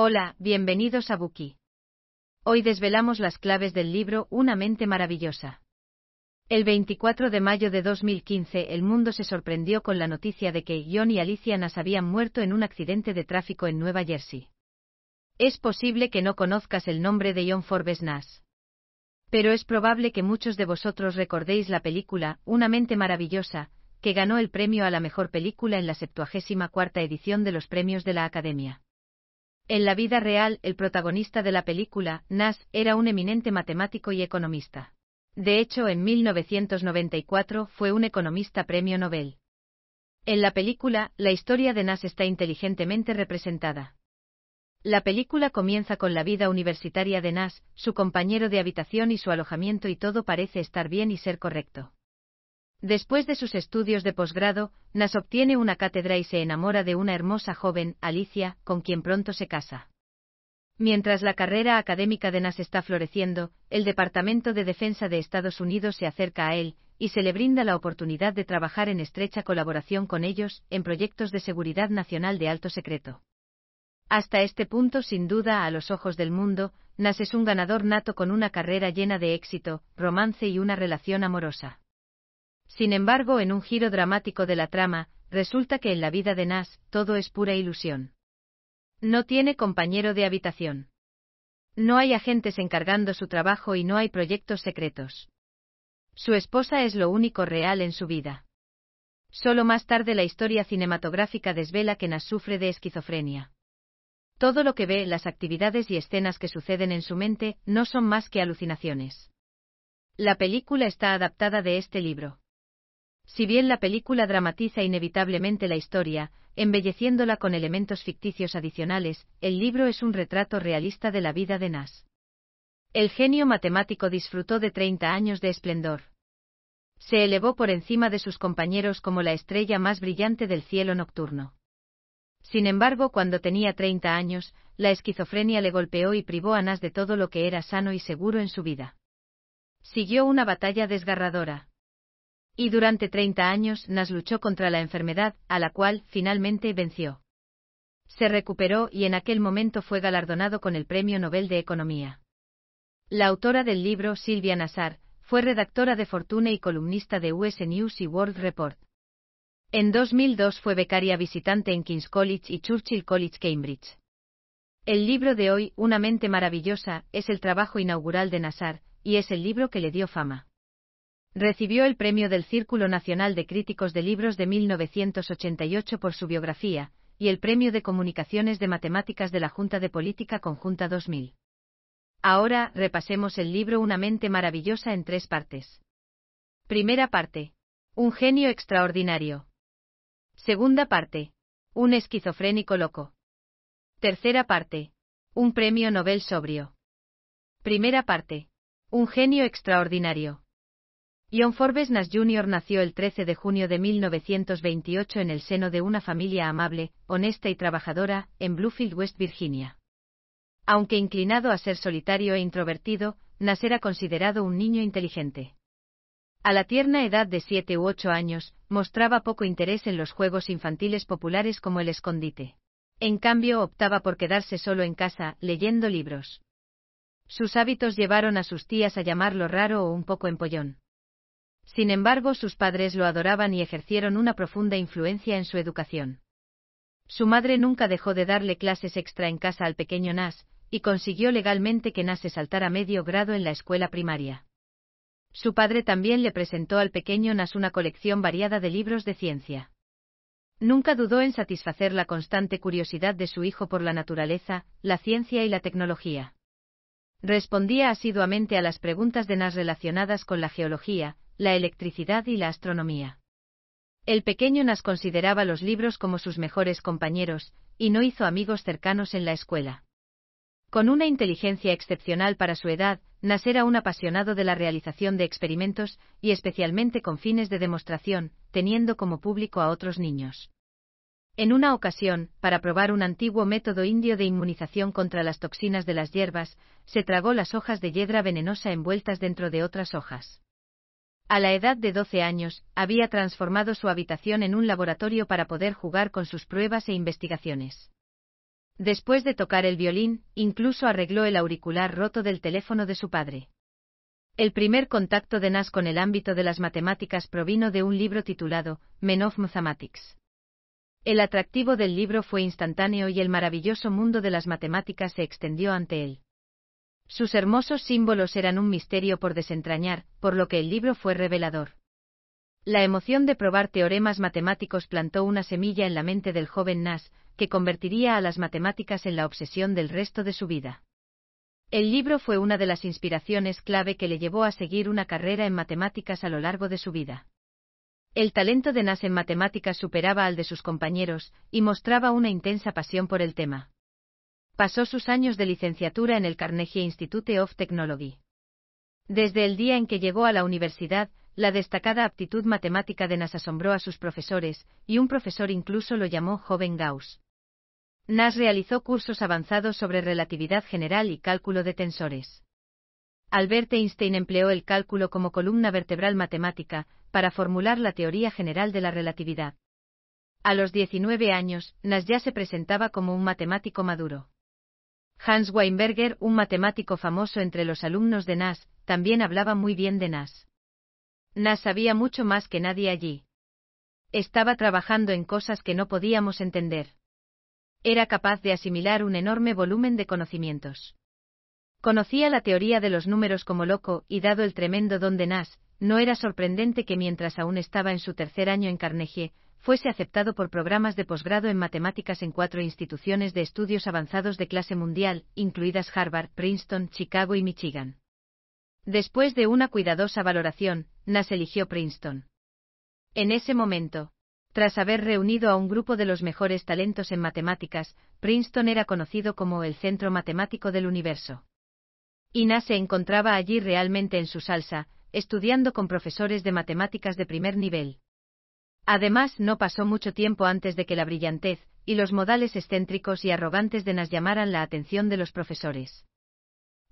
Hola, bienvenidos a Bookey. Hoy desvelamos las claves del libro Una mente maravillosa. El 24 de mayo de 2015 el mundo se sorprendió con la noticia de que John y Alicia Nash habían muerto en un accidente de tráfico en Nueva Jersey. Es posible que no conozcas el nombre de John Forbes Nash. Pero es probable que muchos de vosotros recordéis la película Una mente maravillosa, que ganó el premio a la mejor película en la 74ª edición de los Premios de la Academia. En la vida real, el protagonista de la película, Nash, era un eminente matemático y economista. De hecho, en 1994 fue un economista premio Nobel. En la película, la historia de Nash está inteligentemente representada. La película comienza con la vida universitaria de Nash, su compañero de habitación y su alojamiento, y todo parece estar bien y ser correcto. Después de sus estudios de posgrado, Nash obtiene una cátedra y se enamora de una hermosa joven, Alicia, con quien pronto se casa. Mientras la carrera académica de Nash está floreciendo, el Departamento de Defensa de Estados Unidos se acerca a él, y se le brinda la oportunidad de trabajar en estrecha colaboración con ellos, en proyectos de seguridad nacional de alto secreto. Hasta este punto, sin duda, a los ojos del mundo, Nash es un ganador nato con una carrera llena de éxito, romance y una relación amorosa. Sin embargo, en un giro dramático de la trama, resulta que en la vida de Nash, todo es pura ilusión. No tiene compañero de habitación. No hay agentes encargando su trabajo y no hay proyectos secretos. Su esposa es lo único real en su vida. Solo más tarde la historia cinematográfica desvela que Nash sufre de esquizofrenia. Todo lo que ve, las actividades y escenas que suceden en su mente, no son más que alucinaciones. La película está adaptada de este libro. Si bien la película dramatiza inevitablemente la historia, embelleciéndola con elementos ficticios adicionales, el libro es un retrato realista de la vida de Nash. El genio matemático disfrutó de 30 años de esplendor. Se elevó por encima de sus compañeros como la estrella más brillante del cielo nocturno. Sin embargo, cuando tenía 30 años, la esquizofrenia le golpeó y privó a Nash de todo lo que era sano y seguro en su vida. Siguió una batalla desgarradora. Y durante 30 años Nash luchó contra la enfermedad, a la cual finalmente venció. Se recuperó y en aquel momento fue galardonado con el Premio Nobel de Economía. La autora del libro, Sylvia Nasar, fue redactora de Fortune y columnista de US News y World Report. En 2002 fue becaria visitante en King's College y Churchill College, Cambridge. El libro de hoy, Una mente maravillosa, es el trabajo inaugural de Nasar, y es el libro que le dio fama. Recibió el premio del Círculo Nacional de Críticos de Libros de 1988 por su biografía, y el premio de Comunicaciones de Matemáticas de la Junta de Política Conjunta 2000. Ahora, repasemos el libro Una mente maravillosa en tres partes. Primera parte. Un genio extraordinario. Segunda parte. Un esquizofrénico loco. Tercera parte. Un premio Nobel sobrio. Primera parte. Un genio extraordinario. John Forbes Nash Jr. nació el 13 de junio de 1928 en el seno de una familia amable, honesta y trabajadora, en Bluefield, West Virginia. Aunque inclinado a ser solitario e introvertido, Nash era considerado un niño inteligente. A la tierna edad de 7 u 8 años, mostraba poco interés en los juegos infantiles populares como el escondite. En cambio, optaba por quedarse solo en casa, leyendo libros. Sus hábitos llevaron a sus tías a llamarlo raro o un poco empollón. Sin embargo, sus padres lo adoraban y ejercieron una profunda influencia en su educación. Su madre nunca dejó de darle clases extra en casa al pequeño Nash, y consiguió legalmente que Nash se saltara medio grado en la escuela primaria. Su padre también le presentó al pequeño Nash una colección variada de libros de ciencia. Nunca dudó en satisfacer la constante curiosidad de su hijo por la naturaleza, la ciencia y la tecnología. Respondía asiduamente a las preguntas de Nash relacionadas con la geología, la electricidad y la astronomía. El pequeño Nash consideraba los libros como sus mejores compañeros, y no hizo amigos cercanos en la escuela. Con una inteligencia excepcional para su edad, Nash era un apasionado de la realización de experimentos, y especialmente con fines de demostración, teniendo como público a otros niños. En una ocasión, para probar un antiguo método indio de inmunización contra las toxinas de las hierbas, se tragó las hojas de hiedra venenosa envueltas dentro de otras hojas. A la edad de 12 años, había transformado su habitación en un laboratorio para poder jugar con sus pruebas e investigaciones. Después de tocar el violín, incluso arregló el auricular roto del teléfono de su padre. El primer contacto de Nash con el ámbito de las matemáticas provino de un libro titulado Men of Mathematics. El atractivo del libro fue instantáneo y el maravilloso mundo de las matemáticas se extendió ante él. Sus hermosos símbolos eran un misterio por desentrañar, por lo que el libro fue revelador. La emoción de probar teoremas matemáticos plantó una semilla en la mente del joven Nash, que convertiría a las matemáticas en la obsesión del resto de su vida. El libro fue una de las inspiraciones clave que le llevó a seguir una carrera en matemáticas a lo largo de su vida. El talento de Nash en matemáticas superaba al de sus compañeros, y mostraba una intensa pasión por el tema. Pasó sus años de licenciatura en el Carnegie Institute of Technology. Desde el día en que llegó a la universidad, la destacada aptitud matemática de Nash asombró a sus profesores, y un profesor incluso lo llamó joven Gauss. Nash realizó cursos avanzados sobre relatividad general y cálculo de tensores. Albert Einstein empleó el cálculo como columna vertebral matemática para formular la teoría general de la relatividad. A los 19 años, Nash ya se presentaba como un matemático maduro. Hans Weinberger, un matemático famoso entre los alumnos de Nash, también hablaba muy bien de Nash. Nash sabía mucho más que nadie allí. Estaba trabajando en cosas que no podíamos entender. Era capaz de asimilar un enorme volumen de conocimientos. Conocía la teoría de los números como loco y dado el tremendo don de Nash, no era sorprendente que mientras aún estaba en su tercer año en Carnegie, fuese aceptado por programas de posgrado en matemáticas en 4 instituciones de estudios avanzados de clase mundial, incluidas Harvard, Princeton, Chicago y Michigan. Después de una cuidadosa valoración, Nash eligió Princeton. En ese momento, tras haber reunido a un grupo de los mejores talentos en matemáticas, Princeton era conocido como el centro matemático del universo. Y Nash se encontraba allí realmente en su salsa, estudiando con profesores de matemáticas de primer nivel. Además, no pasó mucho tiempo antes de que la brillantez y los modales excéntricos y arrogantes de Nash llamaran la atención de los profesores.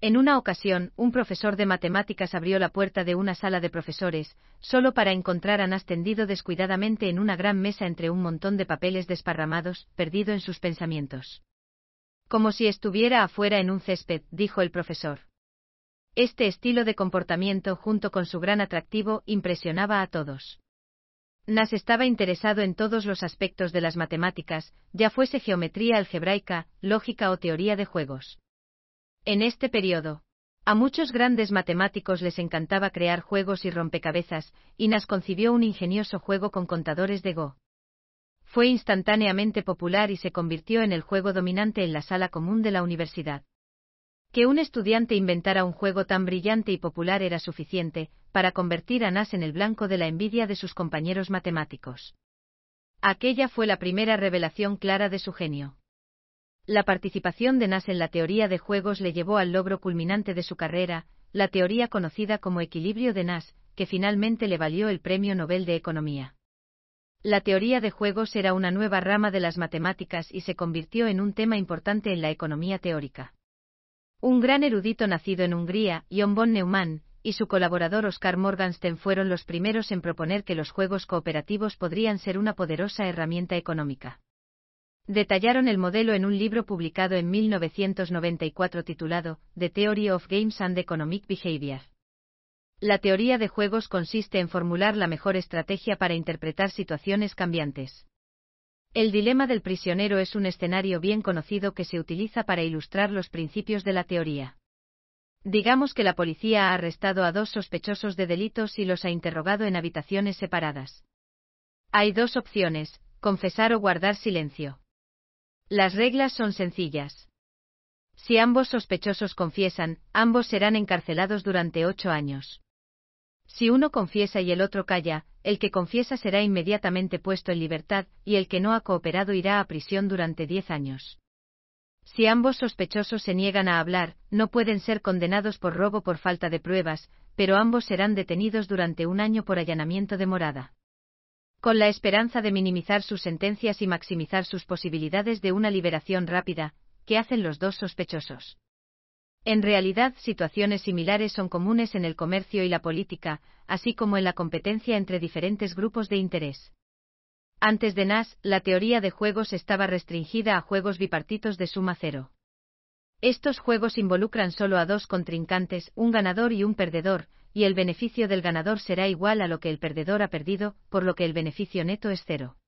En una ocasión, un profesor de matemáticas abrió la puerta de una sala de profesores, solo para encontrar a Nash tendido descuidadamente en una gran mesa entre un montón de papeles desparramados, perdido en sus pensamientos. Como si estuviera afuera en un césped, dijo el profesor. Este estilo de comportamiento, junto con su gran atractivo, impresionaba a todos. Nash estaba interesado en todos los aspectos de las matemáticas, ya fuese geometría algebraica, lógica o teoría de juegos. En este periodo, a muchos grandes matemáticos les encantaba crear juegos y rompecabezas, y Nash concibió un ingenioso juego con contadores de Go. Fue instantáneamente popular y se convirtió en el juego dominante en la sala común de la universidad. Que un estudiante inventara un juego tan brillante y popular era suficiente para convertir a Nash en el blanco de la envidia de sus compañeros matemáticos. Aquella fue la primera revelación clara de su genio. La participación de Nash en la teoría de juegos le llevó al logro culminante de su carrera, la teoría conocida como Equilibrio de Nash, que finalmente le valió el Premio Nobel de Economía. La teoría de juegos era una nueva rama de las matemáticas y se convirtió en un tema importante en la economía teórica. Un gran erudito nacido en Hungría, John von Neumann, y su colaborador Oscar Morgenstern fueron los primeros en proponer que los juegos cooperativos podrían ser una poderosa herramienta económica. Detallaron el modelo en un libro publicado en 1994 titulado The Theory of Games and Economic Behavior. La teoría de juegos consiste en formular la mejor estrategia para interpretar situaciones cambiantes. El dilema del prisionero es un escenario bien conocido que se utiliza para ilustrar los principios de la teoría. Digamos que la policía ha arrestado a 2 sospechosos de delitos y los ha interrogado en habitaciones separadas. Hay 2 opciones: confesar o guardar silencio. Las reglas son sencillas. Si ambos sospechosos confiesan, ambos serán encarcelados durante 8 años. Si uno confiesa y el otro calla, el que confiesa será inmediatamente puesto en libertad, y el que no ha cooperado irá a prisión durante 10 años. Si ambos sospechosos se niegan a hablar, no pueden ser condenados por robo por falta de pruebas, pero ambos serán detenidos durante 1 año por allanamiento de morada. Con la esperanza de minimizar sus sentencias y maximizar sus posibilidades de una liberación rápida, ¿qué hacen los 2 sospechosos? En realidad, situaciones similares son comunes en el comercio y la política, así como en la competencia entre diferentes grupos de interés. Antes de Nash, la teoría de juegos estaba restringida a juegos bipartitos de suma cero. Estos juegos involucran solo a dos contrincantes, un ganador y un perdedor, y el beneficio del ganador será igual a lo que el perdedor ha perdido, por lo que el beneficio neto es cero.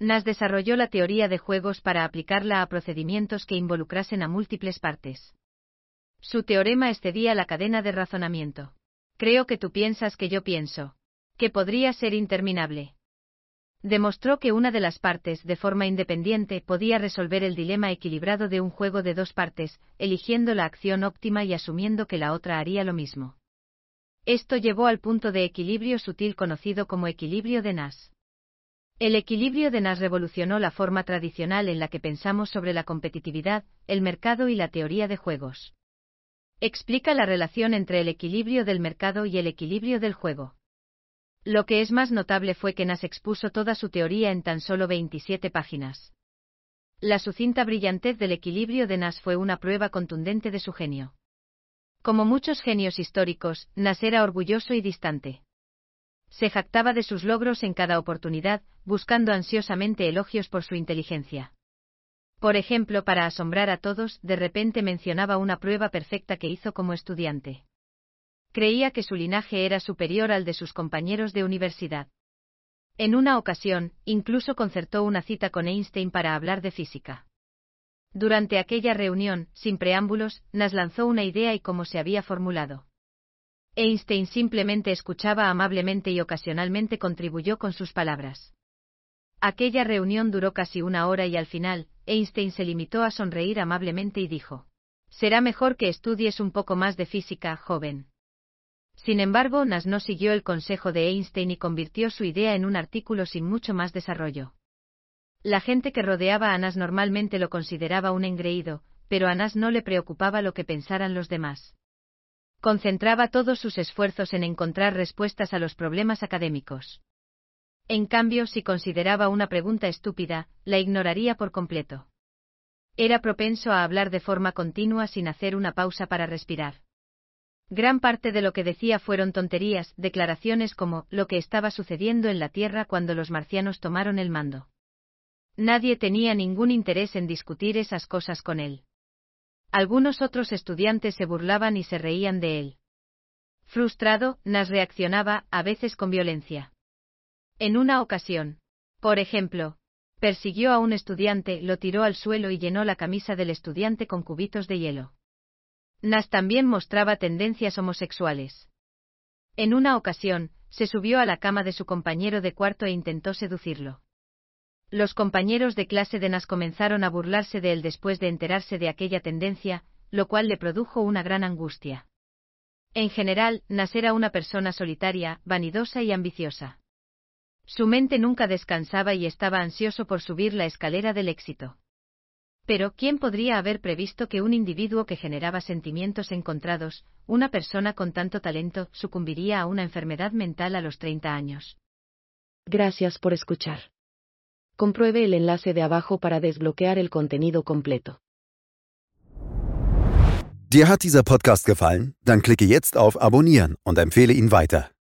Nash desarrolló la teoría de juegos para aplicarla a procedimientos que involucrasen a múltiples partes. Su teorema excedía la cadena de razonamiento. Creo que tú piensas que yo pienso. Que podría ser interminable. Demostró que una de las partes, de forma independiente, podía resolver el dilema equilibrado de un juego de dos partes, eligiendo la acción óptima y asumiendo que la otra haría lo mismo. Esto llevó al punto de equilibrio sutil conocido como equilibrio de Nash. El equilibrio de Nash revolucionó la forma tradicional en la que pensamos sobre la competitividad, el mercado y la teoría de juegos. Explica la relación entre el equilibrio del mercado y el equilibrio del juego. Lo que es más notable fue que Nash expuso toda su teoría en tan solo 27 páginas. La sucinta brillantez del equilibrio de Nash fue una prueba contundente de su genio. Como muchos genios históricos, Nash era orgulloso y distante. Se jactaba de sus logros en cada oportunidad, buscando ansiosamente elogios por su inteligencia. Por ejemplo, para asombrar a todos, de repente mencionaba una prueba perfecta que hizo como estudiante. Creía que su linaje era superior al de sus compañeros de universidad. En una ocasión, incluso concertó una cita con Einstein para hablar de física. Durante aquella reunión, sin preámbulos, Nash lanzó una idea y cómo se había formulado. Einstein simplemente escuchaba amablemente y ocasionalmente contribuyó con sus palabras. Aquella reunión duró casi una hora y al final, Einstein se limitó a sonreír amablemente y dijo: «Será mejor que estudies un poco más de física, joven». Sin embargo, Nash no siguió el consejo de Einstein y convirtió su idea en un artículo sin mucho más desarrollo. La gente que rodeaba a Nash normalmente lo consideraba un engreído, pero a Nash no le preocupaba lo que pensaran los demás. Concentraba todos sus esfuerzos en encontrar respuestas a los problemas académicos. En cambio, si consideraba una pregunta estúpida, la ignoraría por completo. Era propenso a hablar de forma continua sin hacer una pausa para respirar. Gran parte de lo que decía fueron tonterías, declaraciones como lo que estaba sucediendo en la Tierra cuando los marcianos tomaron el mando. Nadie tenía ningún interés en discutir esas cosas con él. Algunos otros estudiantes se burlaban y se reían de él. Frustrado, Nash reaccionaba, a veces con violencia. En una ocasión, por ejemplo, persiguió a un estudiante, lo tiró al suelo y llenó la camisa del estudiante con cubitos de hielo. Nash también mostraba tendencias homosexuales. En una ocasión, se subió a la cama de su compañero de cuarto e intentó seducirlo. Los compañeros de clase de Nash comenzaron a burlarse de él después de enterarse de aquella tendencia, lo cual le produjo una gran angustia. En general, Nash era una persona solitaria, vanidosa y ambiciosa. Su mente nunca descansaba y estaba ansioso por subir la escalera del éxito. Pero, ¿quién podría haber previsto que un individuo que generaba sentimientos encontrados, una persona con tanto talento, sucumbiría a una enfermedad mental a los 30 años? Gracias por escuchar. Compruebe el enlace de abajo para desbloquear el contenido completo. Dir hat dieser Podcast gefallen? Dann klicke jetzt auf Abonnieren und empfehle ihn weiter.